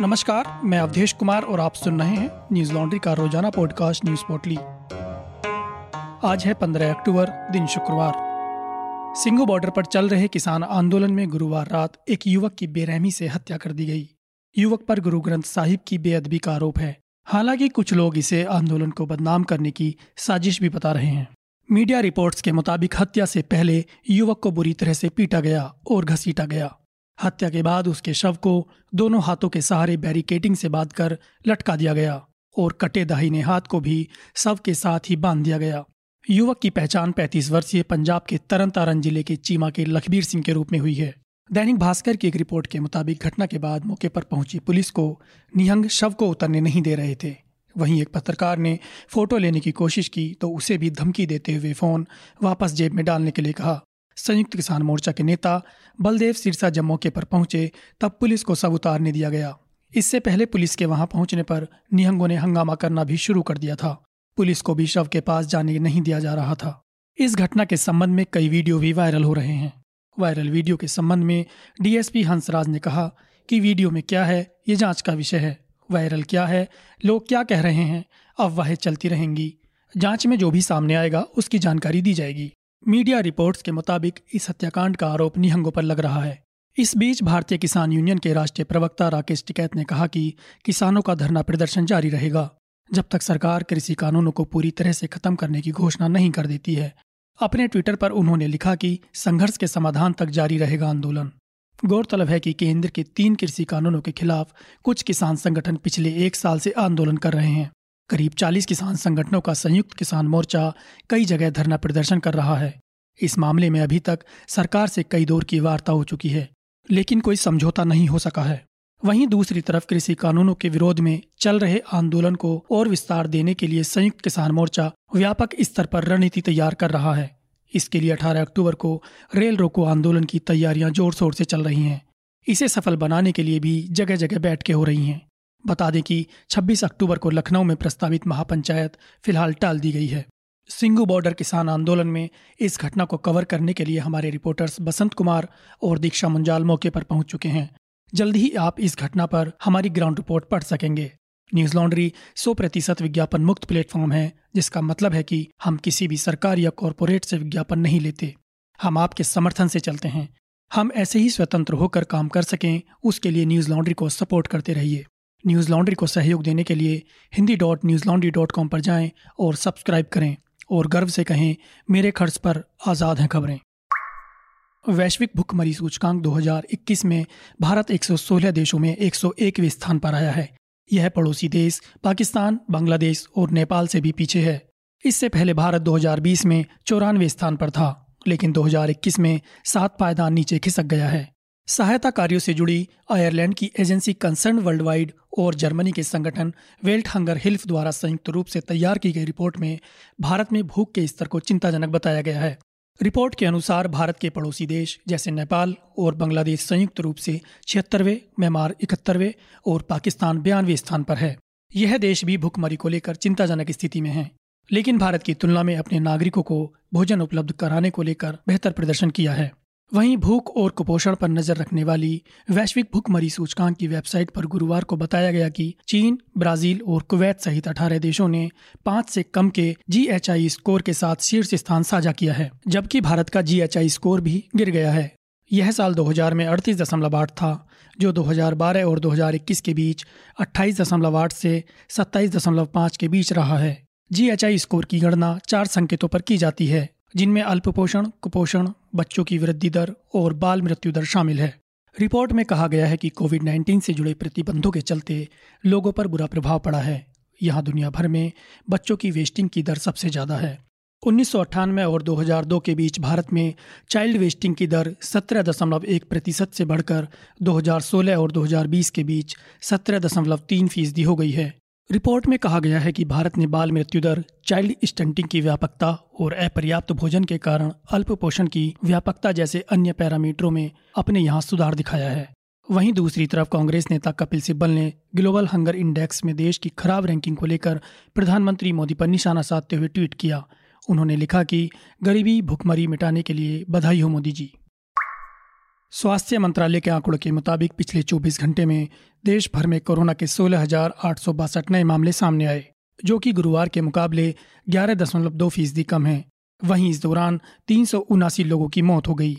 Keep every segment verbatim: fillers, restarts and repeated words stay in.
नमस्कार, मैं अवधेश कुमार और आप सुन रहे हैं न्यूज लॉन्ड्री का रोजाना पॉडकास्ट न्यूज पोर्टली। आज है पंद्रह अक्टूबर, दिन शुक्रवार। सिंगू बॉर्डर पर चल रहे किसान आंदोलन में गुरुवार रात एक युवक की बेरहमी से हत्या कर दी गई। युवक पर गुरु ग्रंथ साहिब की बेअदबी का आरोप है। हालांकि कुछ लोग इसे आंदोलन को बदनाम करने की साजिश भी बता रहे हैं। मीडिया रिपोर्ट्स के मुताबिक हत्या से पहले युवक को बुरी तरह से पीटा गया और घसीटा गया। हत्या के बाद उसके शव को दोनों हाथों के सहारे बैरिकेडिंग से बांध कर लटका दिया गया और कटे दाहिने हाथ को भी शव के साथ ही बांध दिया गया। युवक की पहचान पैंतीस वर्षीय पंजाब के तरन तारण जिले के चीमा के लखबीर सिंह के रूप में हुई है। दैनिक भास्कर की एक रिपोर्ट के मुताबिक घटना के बाद मौके पर पहुंची पुलिस को निहंग शव को उतरने नहीं दे रहे थे। वहीं एक पत्रकार ने फोटो लेने की कोशिश की तो उसे भी धमकी देते हुए फोन वापस जेब में डालने के लिए कहा। संयुक्त किसान मोर्चा के नेता बलदेव सिरसा जब मौके पर पहुंचे तब पुलिस को शव उतारने दिया गया। इससे पहले पुलिस के वहां पहुंचने पर निहंगों ने हंगामा करना भी शुरू कर दिया था। पुलिस को भी शव के पास जाने नहीं दिया जा रहा था। इस घटना के संबंध में कई वीडियो भी वायरल हो रहे हैं। वायरल वीडियो के संबंध में डीएसपी हंसराज ने कहा कि वीडियो में क्या है ये जांच का विषय है। वायरल क्या है, लोग क्या कह रहे हैं, अफवाहें चलती रहेंगी। जांच में जो भी सामने आएगा उसकी जानकारी दी जाएगी। मीडिया रिपोर्ट्स के मुताबिक इस हत्याकांड का आरोप निहंगों पर लग रहा है। इस बीच भारतीय किसान यूनियन के राष्ट्रीय प्रवक्ता राकेश टिकैत ने कहा कि किसानों का धरना प्रदर्शन जारी रहेगा जब तक सरकार कृषि कानूनों को पूरी तरह से खत्म करने की घोषणा नहीं कर देती है। अपने ट्विटर पर उन्होंने लिखा कि संघर्ष के समाधान तक जारी रहेगा आंदोलन। गौरतलब है कि केंद्र के तीन कृषि कानूनों के खिलाफ कुछ किसान संगठन पिछले एक साल से आंदोलन कर रहे हैं। करीब चालीस किसान संगठनों का संयुक्त किसान मोर्चा कई जगह धरना प्रदर्शन कर रहा है। इस मामले में अभी तक सरकार से कई दौर की वार्ता हो चुकी है लेकिन कोई समझौता नहीं हो सका है। वहीं दूसरी तरफ कृषि कानूनों के विरोध में चल रहे आंदोलन को और विस्तार देने के लिए संयुक्त किसान मोर्चा व्यापक स्तर पर रणनीति तैयार कर रहा है। इसके लिए अठारह अक्टूबर को रेल रोको आंदोलन की तैयारियां जोर शोर से चल रही हैं। इसे सफल बनाने के लिए भी जगह जगह बैठकें हो रही हैं। बता दें कि छब्बीस अक्टूबर को लखनऊ में प्रस्तावित महापंचायत फिलहाल टाल दी गई है। सिंगू बॉर्डर किसान आंदोलन में इस घटना को कवर करने के लिए हमारे रिपोर्टर्स बसंत कुमार और दीक्षा मुंजाल मौके पर पहुंच चुके हैं। जल्द ही आप इस घटना पर हमारी ग्राउंड रिपोर्ट पढ़ सकेंगे। न्यूज लॉन्ड्री सौ प्रतिशत विज्ञापन मुक्त प्लेटफॉर्म है, जिसका मतलब है कि हम किसी भी सरकार या कॉरपोरेट से विज्ञापन नहीं लेते। हम आपके समर्थन से चलते हैं। हम ऐसे ही स्वतंत्र होकर काम कर सकें, उसके लिए न्यूज लॉन्ड्री को सपोर्ट करते रहिए। न्यूज लॉन्ड्री को सहयोग देने के लिए Hindi dot news laundry dot com पर जाएं और सब्सक्राइब करें और गर्व से कहें, मेरे खर्च पर आज़ाद हैं खबरें। वैश्विक भुखमरी सूचकांक दो हज़ार इक्कीस में भारत एक सौ सोलह देशों में एक सौ एकवें स्थान पर आया है। यह पड़ोसी देश पाकिस्तान, बांग्लादेश और नेपाल से भी पीछे है। इससे पहले भारत दो हज़ार बीस में चौरानवे स्थान पर था लेकिन दो हज़ार इक्कीस में सात पायदान नीचे खिसक गया है। सहायता कार्यों से जुड़ी आयरलैंड की एजेंसी कंसर्न वर्ल्डवाइड और जर्मनी के संगठन वेल्ट हंगर हिल्फ द्वारा संयुक्त रूप से तैयार की गई रिपोर्ट में भारत में भूख के स्तर को चिंताजनक बताया गया है। रिपोर्ट के अनुसार भारत के पड़ोसी देश जैसे नेपाल और बांग्लादेश संयुक्त रूप से छिहत्तरवें, म्यांमार इकहत्तरवें और पाकिस्तान बयानवे स्थान पर है। यह देश भी भुखमरी को लेकर चिंताजनक स्थिति में है लेकिन भारत की तुलना में अपने नागरिकों को भोजन उपलब्ध कराने को लेकर बेहतर प्रदर्शन किया है। वहीं भूख और कुपोषण पर नजर रखने वाली वैश्विक भुखमरी सूचकांक की वेबसाइट पर गुरुवार को बताया गया कि चीन, ब्राजील और कुवैत सहित अठारह देशों ने पाँच से कम के जीएचआई स्कोर के साथ शीर्ष स्थान साझा किया है, जबकि भारत का जीएचआई स्कोर भी गिर गया है। यह साल दो हज़ार में अड़तीस दशमलव आठ था जो दो हज़ार बारह और दो हज़ार इक्कीस के बीच अट्ठाईस दशमलव आठ से सत्ताईस दशमलव पाँच के बीच रहा है। जीएचआई स्कोर की गणना चार संकेतों पर की जाती है जिनमें अल्प पोषण, कुपोषण, बच्चों की वृद्धि दर और बाल मृत्यु दर शामिल है। रिपोर्ट में कहा गया है कि कोविड उन्नीस से जुड़े प्रतिबंधों के चलते लोगों पर बुरा प्रभाव पड़ा है। यहाँ दुनिया भर में बच्चों की वेस्टिंग की दर सबसे ज़्यादा है। उन्नीस सौ अट्ठानवे और दो हज़ार दो के बीच भारत में चाइल्ड वेस्टिंग की दर सत्रह दशमलव एक प्रतिशत से बढ़कर दो हज़ार सोलह और दो हज़ार बीस के बीच सत्रह दशमलव तीन फीसदी हो गई है। रिपोर्ट में कहा गया है कि भारत ने बाल मृत्यु दर, चाइल्ड स्टंटिंग की व्यापकता और अपर्याप्त भोजन के कारण अल्प पोषण की व्यापकता जैसे अन्य पैरामीटरों में अपने यहाँ सुधार दिखाया है। वहीं दूसरी तरफ कांग्रेस नेता कपिल सिब्बल ने ग्लोबल हंगर इंडेक्स में देश की खराब रैंकिंग को लेकर प्रधानमंत्री मोदी पर निशाना साधते हुए ट्वीट किया। उन्होंने लिखा कि गरीबी भुखमरी मिटाने के लिए बधाई हो मोदी जी। स्वास्थ्य मंत्रालय के आंकड़ों के मुताबिक पिछले चौबीस घंटे में देश भर में कोरोना के सोलह हजार आठ सौ बासठ नए मामले सामने आए, जो कि गुरुवार के मुकाबले ग्यारह दशमलव दो फीसदी कम है। वहीं इस दौरान तीन सौ उनासी लोगों की मौत हो गई।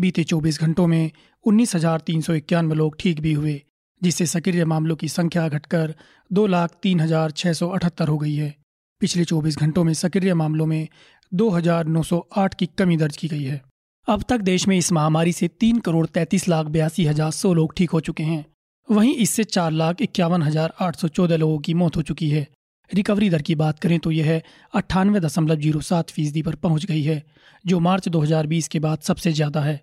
बीते चौबीस घंटों में उन्नीस हजार तीन सौ इक्यानवे लोग ठीक भी हुए, जिससे सक्रिय मामलों की संख्या घटकर दो लाख तीन हजार छः सौ अठहत्तर हो गई है। पिछले चौबीस घंटों में सक्रिय मामलों में दो हजार नौ सौ आठ की कमी दर्ज की गई है। अब तक देश में इस महामारी से तीन करोड़ तैंतीस लाख बयासी हजार सौ लोग ठीक हो चुके हैं। वहीं इससे चार लाख इक्यावन हजार आठ सौ चौदह लोगों की मौत हो चुकी है। रिकवरी दर की बात करें तो यह अट्ठानवे दशमलव जीरो सात फीसदी पर पहुंच गई है, जो मार्च दो हज़ार बीस के बाद सबसे ज़्यादा है।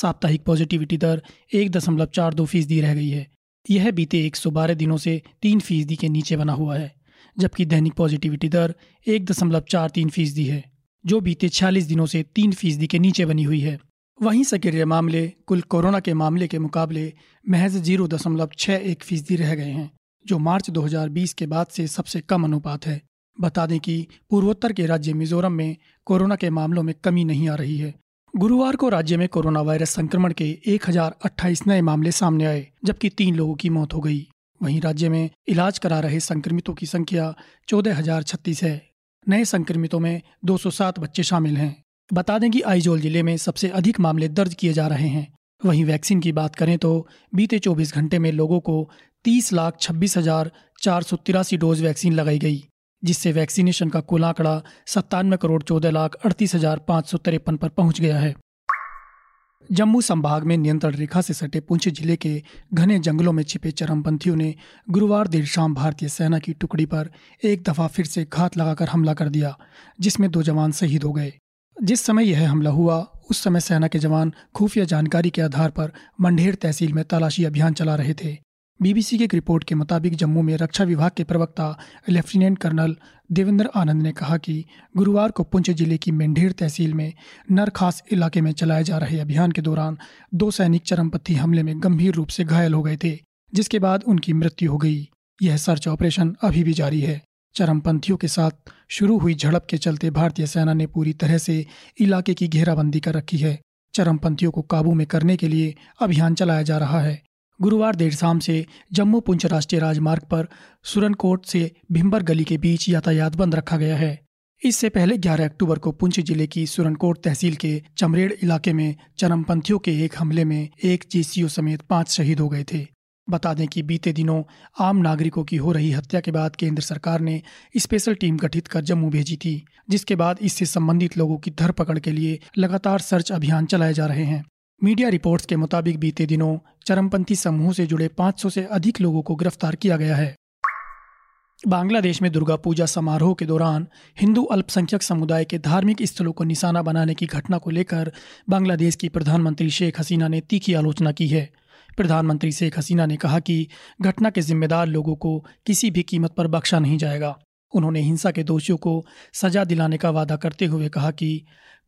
साप्ताहिक पॉजिटिविटी दर एक दशमलव चार दो फीसदी रह गई है। यह बीते एक सौ बारह दिनों से तीन फीसदी के नीचे बना हुआ है, जबकि दैनिक पॉजिटिविटी दर एक दशमलव चार तीन फीसदी है, जो बीते छियालीस दिनों से तीन फीसदी के नीचे बनी हुई है। वहीं सक्रिय मामले कुल कोरोना के मामले के मुकाबले महज जीरो दशमलव छः एक फीसदी रह गए हैं, जो मार्च दो हज़ार बीस के बाद से सबसे कम अनुपात है। बता दें कि पूर्वोत्तर के राज्य मिजोरम में कोरोना के मामलों में कमी नहीं आ रही है। गुरुवार को राज्य में कोरोना वायरस संक्रमण के एक हज़ार अट्ठाईस नए मामले सामने आए, जबकि तीन लोगों की मौत हो गई। वहीं राज्य में इलाज करा रहे संक्रमितों की संख्या चौदह हज़ार छत्तीस है। नए संक्रमितों में दो सौ सात बच्चे शामिल हैं। बता दें कि आईजोल जिले में सबसे अधिक मामले दर्ज किए जा रहे हैं। वहीं वैक्सीन की बात करें तो बीते चौबीस घंटे में लोगों को तीस लाख छब्बीस हजार चार सौ तिरासी डोज वैक्सीन लगाई गई, जिससे वैक्सीनेशन का कुल आंकड़ा सत्तानवे करोड़ चौदह लाख अड़तीस हजार पाँच सौ तिरपन पर पहुंच गया है। जम्मू संभाग में नियंत्रण रेखा से सटे पुंछ जिले के घने जंगलों में छिपे चरमपंथियों ने गुरुवार देर शाम भारतीय सेना की टुकड़ी पर एक दफा फिर से घात लगाकर हमला कर दिया, जिसमें दो जवान शहीद हो गए। जिस समय यह हमला हुआ उस समय सेना के जवान खुफिया जानकारी के आधार पर मंढेर तहसील में तलाशी अभियान चला रहे थे। बीबीसी की रिपोर्ट के मुताबिक जम्मू में रक्षा विभाग के प्रवक्ता लेफ्टिनेंट कर्नल देवेंद्र आनंद ने कहा कि गुरुवार को पुंछ जिले की मेंढर तहसील में नरखास इलाके में चलाए जा रहे अभियान के दौरान दो सैनिक चरमपंथी हमले में गंभीर रूप से घायल हो गए थे, जिसके बाद उनकी मृत्यु हो गई। यह सर्च ऑपरेशन अभी भी जारी है। चरमपंथियों के साथ शुरू हुई झड़प के चलते भारतीय सेना ने पूरी तरह से इलाके की घेराबंदी कर रखी है। चरमपंथियों को काबू में करने के लिए अभियान चलाया जा रहा है। गुरुवार देर शाम से जम्मू पुंछ राष्ट्रीय राजमार्ग पर सुरनकोट से भिम्बर गली के बीच यातायात बंद रखा गया है। इससे पहले ग्यारह अक्टूबर को पुंछ जिले की सुरनकोट तहसील के चमरेड़ इलाके में चरमपंथियों के एक हमले में एक जेसीओ समेत पाँच शहीद हो गए थे। बता दें कि बीते दिनों आम नागरिकों की हो रही हत्या के बाद केंद्र सरकार ने स्पेशल टीम गठित कर जम्मू भेजी थी, जिसके बाद इससे संबंधित लोगों की धरपकड़ के लिए लगातार सर्च अभियान चलाए जा रहे हैं। मीडिया रिपोर्ट्स के मुताबिक बीते दिनों चरमपंथी समूह से जुड़े पाँच सौ से अधिक लोगों को गिरफ्तार किया गया है। बांग्लादेश में दुर्गा पूजा समारोह के दौरान हिंदू अल्पसंख्यक समुदाय के धार्मिक स्थलों को निशाना बनाने की घटना को लेकर बांग्लादेश की प्रधानमंत्री शेख हसीना ने तीखी आलोचना की है। प्रधानमंत्री शेख हसीना ने कहा कि घटना के जिम्मेदार लोगों को किसी भी कीमत पर बख्शा नहीं जाएगा। उन्होंने हिंसा के दोषियों को सजा दिलाने का वादा करते हुए कहा कि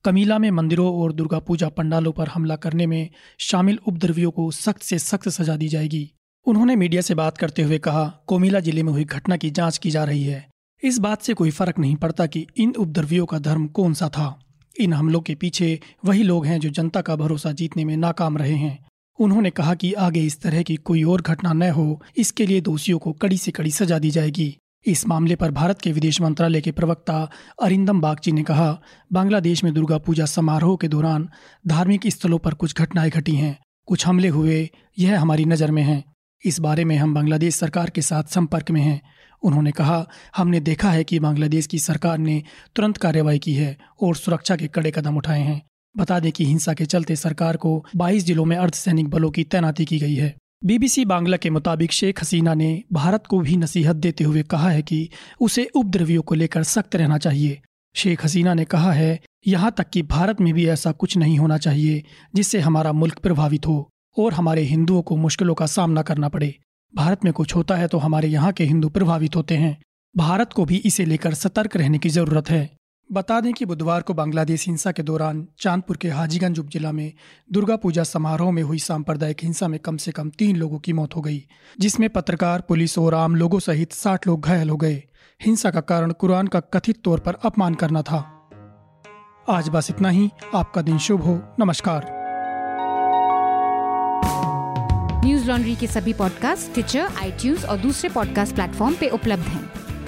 कमीला में मंदिरों और दुर्गा पूजा पंडालों पर हमला करने में शामिल उपद्रवियों को सख्त से सख्त सजा दी जाएगी। उन्होंने मीडिया से बात करते हुए कहा, कोमिला जिले में हुई घटना की जांच की जा रही है। इस बात से कोई फर्क नहीं पड़ता कि इन उपद्रवियों का धर्म कौन सा था। इन हमलों के पीछे वही लोग हैं जो जनता का भरोसा जीतने में नाकाम रहे हैं। उन्होंने कहा कि आगे इस तरह की कोई और घटना न हो, इसके लिए दोषियों को कड़ी से कड़ी सजा दी जाएगी। इस मामले पर भारत के विदेश मंत्रालय के प्रवक्ता अरिंदम बागची ने कहा, बांग्लादेश में दुर्गा पूजा समारोह के दौरान धार्मिक स्थलों पर कुछ घटनाएं घटी हैं, कुछ हमले हुए, यह हमारी नज़र में है। इस बारे में हम बांग्लादेश सरकार के साथ संपर्क में हैं। उन्होंने कहा, हमने देखा है कि बांग्लादेश की सरकार ने तुरंत कार्रवाई की है और सुरक्षा के कड़े कदम उठाए हैं। बता दें कि हिंसा के चलते सरकार को बाईस जिलों में अर्धसैनिक बलों की तैनाती की गई है। बीबीसी बांग्ला के मुताबिक शेख हसीना ने भारत को भी नसीहत देते हुए कहा है कि उसे उपद्रवियों को लेकर सख्त रहना चाहिए। शेख हसीना ने कहा है, यहाँ तक कि भारत में भी ऐसा कुछ नहीं होना चाहिए जिससे हमारा मुल्क प्रभावित हो और हमारे हिंदुओं को मुश्किलों का सामना करना पड़े। भारत में कुछ होता है तो हमारे यहाँ के हिंदू प्रभावित होते हैं। भारत को भी इसे लेकर सतर्क रहने की जरूरत है। बता दें कि बुधवार को बांग्लादेश हिंसा के दौरान चांदपुर के हाजीगंज उपजिला में दुर्गा पूजा समारोह में हुई सांप्रदायिक हिंसा में कम से कम तीन लोगों की मौत हो गई, जिसमें पत्रकार, पुलिस और आम लोगों सहित साठ लोग घायल हो गए। हिंसा का कारण कुरान का कथित तौर पर अपमान करना था। आज बस इतना ही। आपका दिन शुभ हो। नमस्कार। लॉन्ड्री के सभी पॉडकास्ट टिचर, आईट्यूज और दूसरे पॉडकास्ट प्लेटफॉर्म पे उपलब्ध हैं।